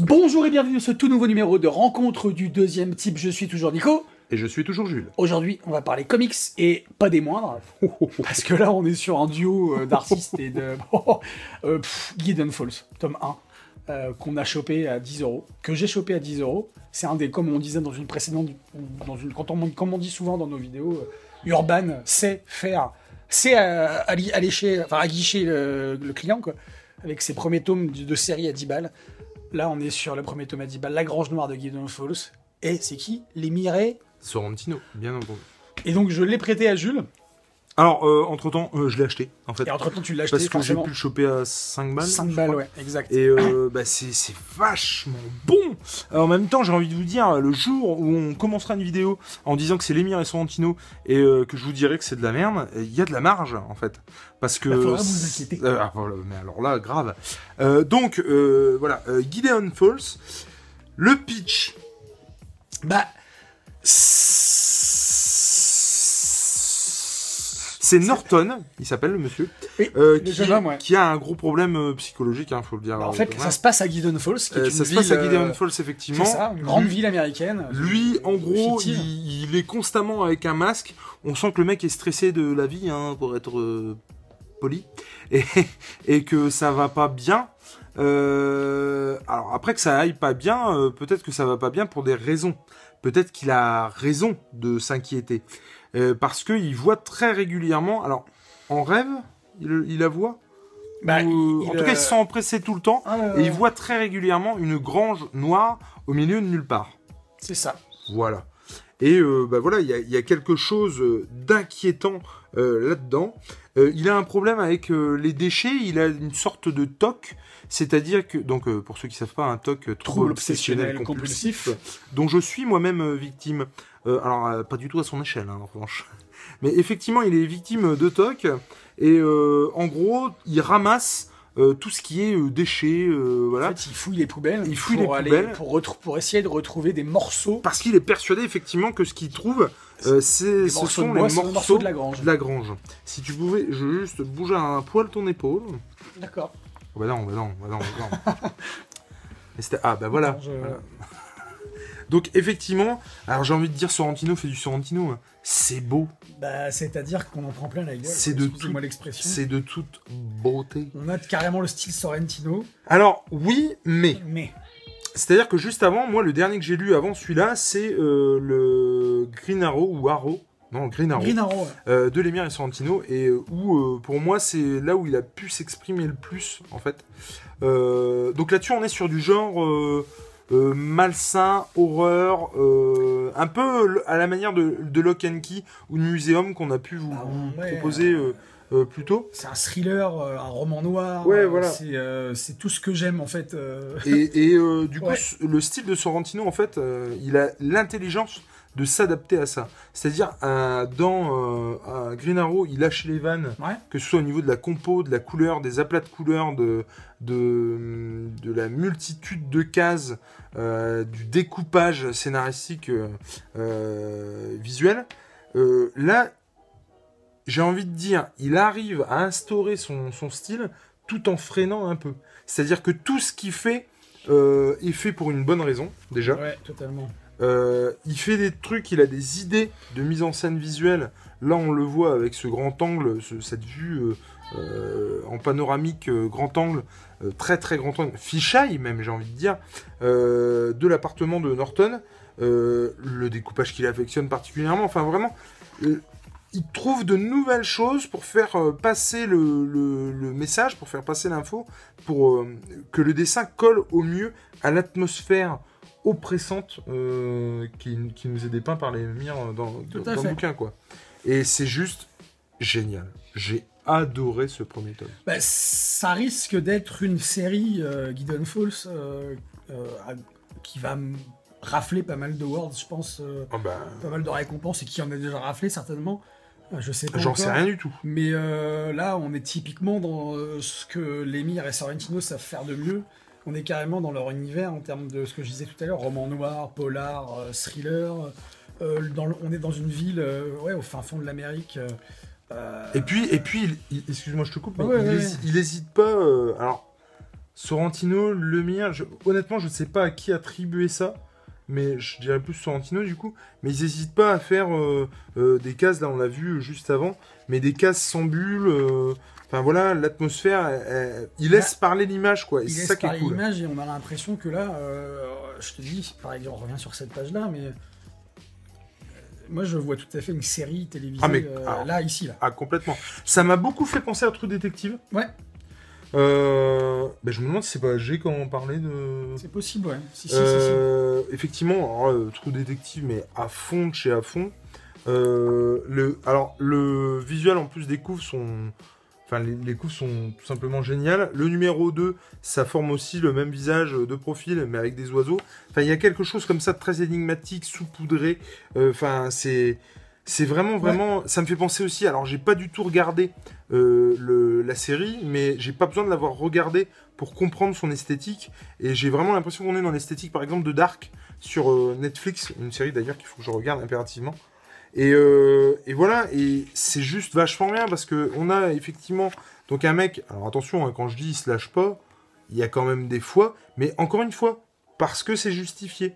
Bonjour et bienvenue à ce tout nouveau numéro de Rencontre du deuxième type. Je suis toujours Nico. Et je suis toujours Jules. Aujourd'hui, on va parler comics et pas des moindres. Parce que là, on est sur un duo d'artistes et de... Gideon Falls, tome 1, qu'on a chopé à 10€, que j'ai chopé à 10€. C'est un des, comme on disait dans une précédente... comme on dit souvent dans nos vidéos, Urban sait faire... C'est à guicher le client, quoi, avec ses premiers tomes de série à 10 balles. Là, on est sur le premier tome à 10 balles, La Grange Noire de Gideon Falls. Et c'est qui? Lemire Sorrentino, bien entendu. Et donc, je l'ai prêté à Jules. Alors, entre-temps, je l'ai acheté, en fait. Et entre-temps, tu l'as acheté, parce que j'ai pu le choper à 5 balles. 5 balles, ouais, exact. Et c'est vachement bon. Alors, en même temps, j'ai envie de vous dire, le jour où on commencera une vidéo en disant que c'est Lemire et Sorrentino, et que je vous dirai que c'est de la merde, il y a de la marge, en fait. Parce que... faudra vous inquiéter. Mais alors là, grave. Gideon Falls, le pitch. C'est Norton, il s'appelle le monsieur, oui, qui a un gros problème psychologique, il faut le dire. En fait, ça se passe à Gideon Falls, qui est une ville... Ça se passe à Gideon Falls, effectivement. C'est ça, une grande ville américaine. Lui, en gros, il est constamment avec un masque. On sent que le mec est stressé de la vie, hein, pour être poli, et que ça va pas bien. Alors après que ça aille pas bien, peut-être que ça va pas bien pour des raisons. Peut-être qu'il a raison de s'inquiéter. Parce qu'il voit très régulièrement, alors en rêve, il la voit, en tout cas il se sent empressé tout le temps, et il voit très régulièrement une grange noire au milieu de nulle part. C'est ça. Voilà. Et il y a quelque chose d'inquiétant là-dedans. Il a un problème avec les déchets, il a une sorte de TOC, c'est-à-dire que, donc pour ceux qui ne savent pas, un TOC, trouble obsessionnel compulsif, dont je suis moi-même victime. Pas du tout à son échelle, hein, en revanche. Mais effectivement, il est victime de TOC, et en gros, il ramasse tout ce qui est déchets, voilà. En fait, il fouille les poubelles, pour essayer de retrouver des morceaux. Parce qu'il est persuadé, effectivement, que ce qu'il trouve, ce sont les morceaux de la grange. Si tu pouvais juste bouger un poil ton épaule. D'accord. Oh, non. Voilà. Donc effectivement, alors j'ai envie de dire Sorrentino fait du Sorrentino, hein. C'est beau. C'est-à-dire qu'on en prend plein la gueule. C'est de toute beauté. On a carrément le style Sorrentino. Alors oui, mais. C'est-à-dire que juste avant, moi le dernier que j'ai lu avant celui-là, c'est le Green Arrow, ouais. De Lemire et Sorrentino, et où pour moi c'est là où il a pu s'exprimer le plus en fait. Donc là-dessus on est sur du genre malsain, horreur, un peu à la manière de Lock and Key ou de Muséum qu'on a pu vous proposer plus tôt. C'est un thriller, un roman noir, voilà. C'est tout ce que j'aime en fait. Du coup, le style de Sorrentino en fait, il a l'intelligence de s'adapter à ça. C'est-à-dire, dans Green Arrow, il lâche les vannes, que ce soit au niveau de la compo, de la couleur, des aplats de couleurs, de la multitude de cases, du découpage scénaristique visuel. Là, j'ai envie de dire, il arrive à instaurer son style tout en freinant un peu. C'est-à-dire que tout ce qu'il fait est fait pour une bonne raison, déjà. Ouais, totalement. Il fait des trucs, il a des idées de mise en scène visuelle. Là, on le voit avec ce grand angle, cette vue en panoramique, grand angle, très très grand angle, fisheye même, j'ai envie de dire, de l'appartement de Norton. Le découpage qu'il affectionne particulièrement. Enfin, vraiment, il trouve de nouvelles choses pour faire passer le message, pour faire passer l'info, pour que le dessin colle au mieux à l'atmosphère oppressante qui nous est dépeint par Lemire dans le bouquin, quoi. Et c'est juste génial. J'ai adoré ce premier tome. Ça risque d'être une série Gideon Falls qui va rafler pas mal de awards, je pense, pas mal de récompenses, et qui en a déjà raflé certainement. Je sais pas. J'en sais rien du tout. Mais là, on est typiquement dans ce que Lemire et Sorrentino savent faire de mieux. On est carrément dans leur univers en termes de ce que je disais tout à l'heure, roman noir, polar, thriller. On est dans une ville au fin fond de l'Amérique. Et puis excuse-moi, je te coupe, mais il hésite pas. Alors, Sorrentino, Lemire, honnêtement, je ne sais pas à qui attribuer ça, mais je dirais plus Sorrentino du coup. Mais ils n'hésitent pas à faire des cases, là on l'a vu juste avant, mais des cases sans bulle. Enfin voilà, l'atmosphère, il laisse parler l'image, quoi. C'est ça qui est cool. L'image, et on a l'impression que là, je te dis, pareil, on revient sur cette page-là, mais moi je vois tout à fait une série télévisée là, ici, là. Ah, complètement. Ça m'a beaucoup fait penser à True Detective. Ouais. Ben je me demande si c'est pas G quand on parlait de... C'est possible, ouais. Si. Effectivement, True Detective, mais à fond de chez à fond. Le visuel, en plus des couves, sont... Enfin, les coups sont tout simplement géniales. Le numéro 2, ça forme aussi le même visage de profil, mais avec des oiseaux. Enfin, il y a quelque chose comme ça de très énigmatique, saupoudré. Enfin, c'est vraiment, vraiment... Ouais. Ça me fait penser aussi... Alors, j'ai pas du tout regardé la série, mais j'ai pas besoin de l'avoir regardé pour comprendre son esthétique. Et j'ai vraiment l'impression qu'on est dans l'esthétique, par exemple, de Dark sur Netflix. Une série, d'ailleurs, qu'il faut que je regarde impérativement. Et voilà, et c'est juste vachement bien parce que on a effectivement donc un mec, alors attention hein, quand je dis il se lâche pas, il y a quand même des fois, mais encore une fois, parce que c'est justifié.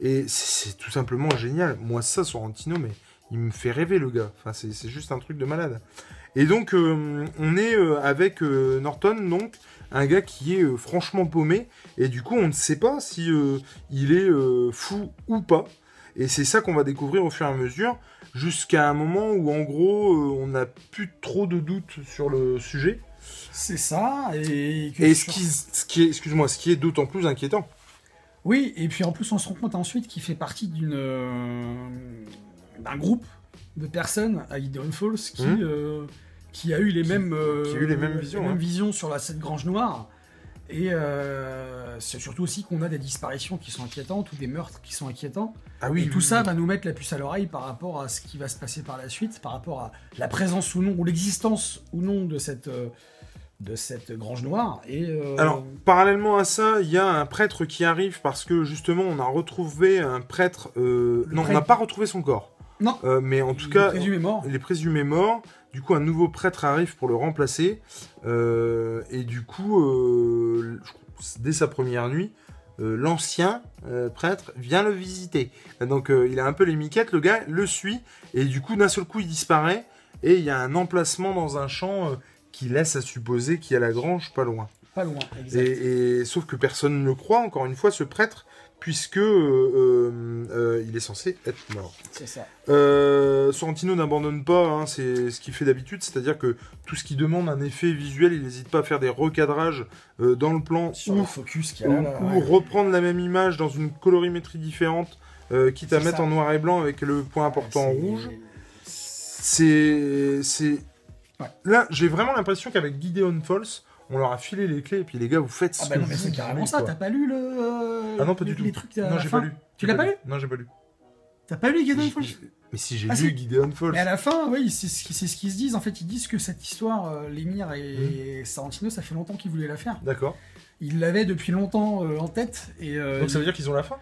Et c'est tout simplement génial. Moi ça, Sorrentino, mais il me fait rêver le gars, enfin, c'est juste un truc de malade. Et donc on est avec Norton, donc un gars qui est franchement paumé, et du coup on ne sait pas si il est fou ou pas. Et c'est ça qu'on va découvrir au fur et à mesure, jusqu'à un moment où, en gros, on n'a plus trop de doutes sur le sujet. C'est ça. Et ce qui est d'autant plus inquiétant. Oui, et puis en plus, on se rend compte ensuite qu'il fait partie d'une d'un groupe de personnes à Gideon Falls qui a eu les mêmes visions sur cette grange noire. Et c'est surtout aussi qu'on a des disparitions qui sont inquiétantes ou des meurtres qui sont inquiétants. Ah oui, et tout ça va nous mettre la puce à l'oreille par rapport à ce qui va se passer par la suite, par rapport à la présence ou non, ou l'existence ou non de cette grange noire. Et alors, parallèlement à ça, il y a un prêtre qui arrive parce que justement, on a retrouvé un prêtre... non, on n'a pas retrouvé son corps. Non, mais en tout cas, il est présumé mort. Du coup, un nouveau prêtre arrive pour le remplacer. Et du coup, dès sa première nuit, l'ancien prêtre vient le visiter. Donc, il a un peu les miquettes, le gars le suit. Et du coup, d'un seul coup, il disparaît. Et il y a un emplacement dans un champ qui laisse à supposer qu'il y a la grange pas loin. Pas loin, exact. Sauf que personne ne le croit, encore une fois, ce prêtre, puisque il est censé être mort. C'est ça. Sorrentino n'abandonne pas, hein, c'est ce qu'il fait d'habitude, c'est-à-dire que tout ce qui demande un effet visuel, il n'hésite pas à faire des recadrages dans le plan ou reprendre la même image dans une colorimétrie différente, quitte à mettre en noir et blanc avec le point important en rouge. Là, j'ai vraiment l'impression qu'avec Gideon Falls, on leur a filé les clés, et puis les gars, vous faites ce que vous voulez. C'est carrément ça, t'as pas lu le... Ah non, pas du tout. Les trucs non, j'ai pas lu. Tu l'as pas lu? Non, j'ai pas lu. T'as pas lu Gideon Falls? Mais si, j'ai lu Gideon Falls. Mais à la fin, oui, c'est ce qu'ils se disent. En fait, ils disent que cette histoire, Lemire et Sorrentino, ça fait longtemps qu'ils voulaient la faire. D'accord. Ils l'avaient depuis longtemps en tête. Et, donc ça veut dire qu'ils ont la fin?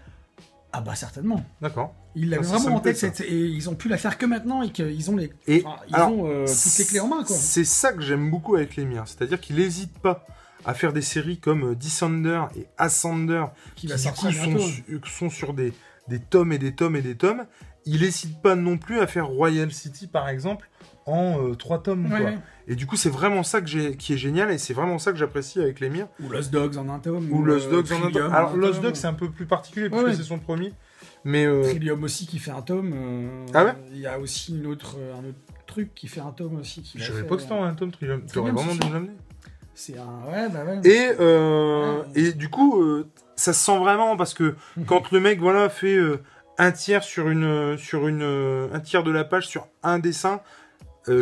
Ah bah certainement. D'accord. Ils l'avaient vraiment en tête, et ils ont pu la faire que maintenant, et qu'ils ont toutes les clés en main, quoi. C'est ça que j'aime beaucoup avec Lemire, c'est-à-dire qu'il n'hésite pas à faire des séries comme Descender et Ascender, qui sont sur des tomes et des tomes et des tomes. Il n'hésite pas non plus à faire Royal City, par exemple, en 3 tomes, ouais, quoi. Ouais. Et du coup, c'est vraiment ça qui est génial, et c'est vraiment ça que j'apprécie avec Lemire. Ou Lost Dogs en un tome. Ou Lost Dogs en un tome. Alors, Lost Dogs, c'est un peu plus particulier, ouais, parce que c'est son premier. Mais Trillium aussi qui fait un tome. Ah ouais. Il y a aussi un autre truc qui fait un tome aussi. Je savais pas que c'était un tome Trillium. Tu aurais vraiment dû l'amener. C'est un... Ouais, bah ouais. Et du coup, ça se sent vraiment, parce que quand le mec, voilà, fait un tiers un tiers de la page sur un dessin,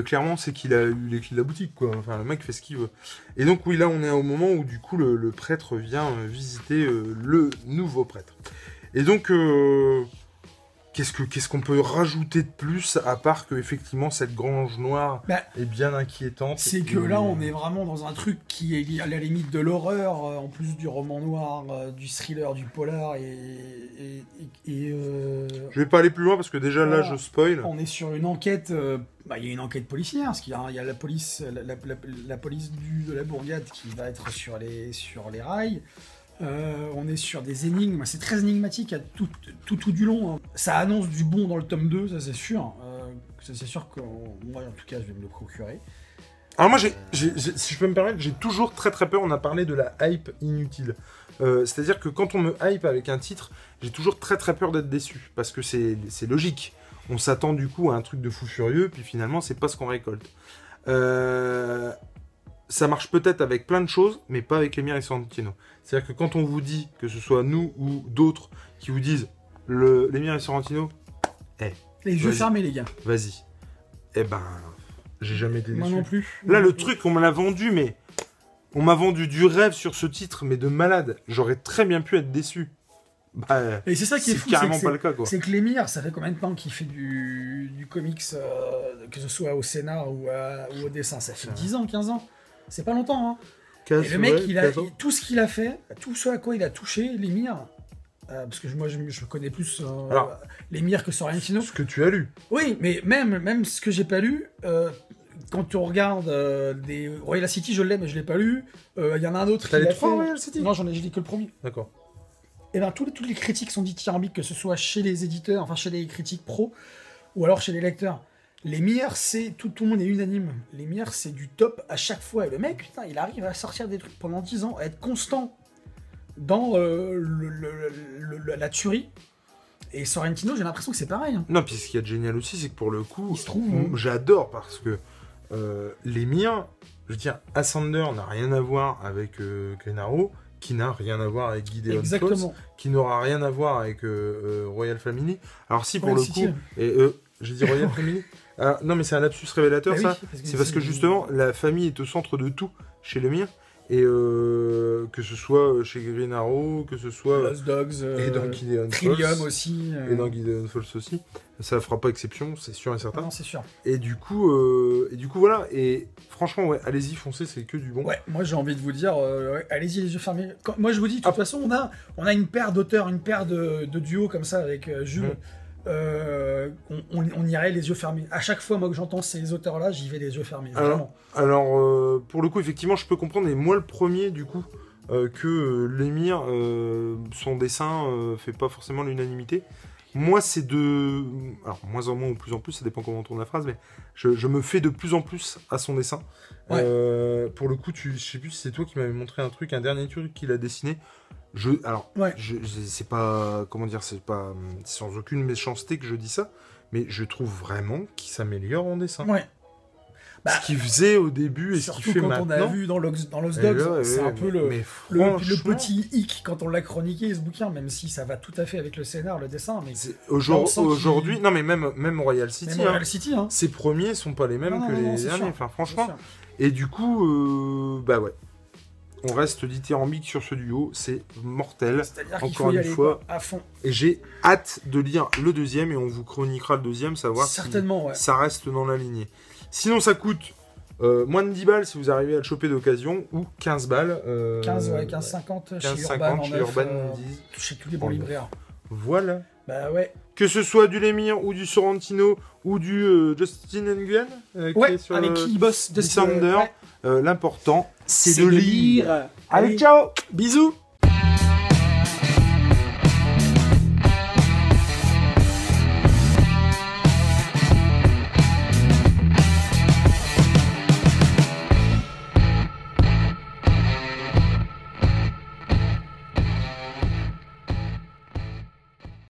clairement, c'est qu'il a eu les clés de la boutique, quoi. Enfin, le mec fait ce qu'il veut. Et donc, oui, là, on est au moment où, du coup, le prêtre vient visiter le nouveau prêtre. Et donc, qu'est-ce qu'on peut rajouter de plus, à part que, effectivement, cette grange noire est bien inquiétante. C'est que là, on est vraiment dans un truc qui est à la limite de l'horreur, en plus du roman noir, du thriller, du polar, et je vais pas aller plus loin, parce que déjà, là, je spoil. On est sur une enquête Bah, il y a une enquête policière, parce qu'il y a la police, la police de la bourgade qui va être sur les rails. On est sur des énigmes, c'est très énigmatique à tout du long. Hein. Ça annonce du bon dans le tome 2, ça c'est sûr. C'est sûr que moi, en tout cas, je vais me le procurer. Alors moi, si je peux me permettre, j'ai toujours très peur, on a parlé de la hype inutile. C'est-à-dire que quand on me hype avec un titre, j'ai toujours très peur d'être déçu, parce que c'est logique. On s'attend du coup à un truc de fou furieux, puis finalement, c'est pas ce qu'on récolte. Ça marche peut-être avec plein de choses, mais pas avec Lemire et Sorrentino. C'est-à-dire que quand on vous dit, que ce soit nous ou d'autres, qui vous disent Lemire et Sorrentino, les yeux fermés, les gars. Vas-y. Eh ben, j'ai jamais été déçu. Moi non plus. Là, le truc, on me l'a vendu, mais on m'a vendu du rêve sur ce titre, mais de malade. J'aurais très bien pu être déçu. Bah, et c'est ça qui est fou, c'est que Lemire, ça fait combien de temps qu'il fait du comics, que ce soit au scénar ou au dessin? Ça fait 10 ans, 15 ans. C'est pas longtemps, hein. Et le mec, tout ce qu'il a fait, tout ce à quoi il a touché, Lemire, parce que moi je connais plus Lemire que Sorrentino. Ce que tu as lu. Oui, mais même ce que j'ai pas lu, quand on regarde des Royal City, je l'ai, mais je l'ai pas lu. Il y en a un autre. T'as les trois Royal City? Non, je lis que le premier. D'accord. Et bien, toutes les critiques sont dithyrambiques, que ce soit chez les éditeurs, enfin chez les critiques pro, ou alors chez les lecteurs. Lemire, c'est tout le monde est unanime. Lemire, c'est du top à chaque fois. Et le mec, putain, il arrive à sortir des trucs pendant 10 ans, à être constant dans la tuerie. Et Sorrentino, j'ai l'impression que c'est pareil. Hein. Non, puis ce qu'il y a de génial aussi, c'est que pour le coup, j'adore parce que Lemire, je veux dire, Ascender n'a rien à voir avec Green Arrow, qui n'a rien à voir avec Gideon Falls, qui n'aura rien à voir avec Royal Family. Alors si, pour le coup... J'ai dit Royal Family. Ah, non, mais c'est un lapsus révélateur, bah ça. Oui, c'est parce que justement, la famille est au centre de tout chez Lemire. Et que ce soit chez Green Arrow, que ce soit... Lost Dogs, et dans Gideon Trillium Falls, aussi. Et dans Gideon Falls aussi. Ça fera pas exception, c'est sûr et certain. Ah non, c'est sûr. Et du coup, voilà. Et franchement, ouais, allez-y, foncez, c'est que du bon. Ouais, moi j'ai envie de vous dire, allez-y les yeux fermés. Moi je vous dis, de toute façon, on a une paire d'auteurs, une paire de duos comme ça avec Jules. On irait les yeux fermés. À chaque fois, moi, que j'entends ces auteurs-là, j'y vais les yeux fermés. Alors, pour le coup, effectivement, je peux comprendre, et moi, le premier, du coup, que Lemire, son dessin fait pas forcément l'unanimité. Moi, c'est de... Alors, moins en moins ou plus en plus, ça dépend comment on tourne la phrase, mais je me fais de plus en plus à son dessin. Ouais. Pour le coup, je sais plus si c'est toi qui m'avais montré un truc, un dernier truc qu'il a dessiné. C'est pas... Comment dire? C'est pas sans aucune méchanceté que je dis ça, mais je trouve vraiment qu'il s'améliore en dessin. Ouais. Bah, ce qu'il faisait au début et ce qu'il fait maintenant. Surtout quand on a vu dans Lost Dogs, c'est un peu le petit hic quand on l'a chroniqué, ce bouquin, même si ça va tout à fait avec le scénar, le dessin. Aujourd'hui, non mais même Royal City, ces premiers sont pas les mêmes que les derniers. Enfin, franchement, et du coup, bah ouais. On reste dithyrambique sur ce duo, c'est mortel, encore une fois, à fond. Et j'ai hâte de lire le deuxième, et on vous chroniquera le deuxième, savoir si ça reste dans la lignée. Sinon, ça coûte moins de 10 balles si vous arrivez à le choper d'occasion, ou 15 balles. 15,50 chez Urban, chez tous les bons libraires. Voilà. Bah ouais. Que ce soit du Lemire ou du Sorrentino ou du Justin Nguyen, avec qui il bosse, Descender, l'important, c'est de lire. Allez, ciao, bisous.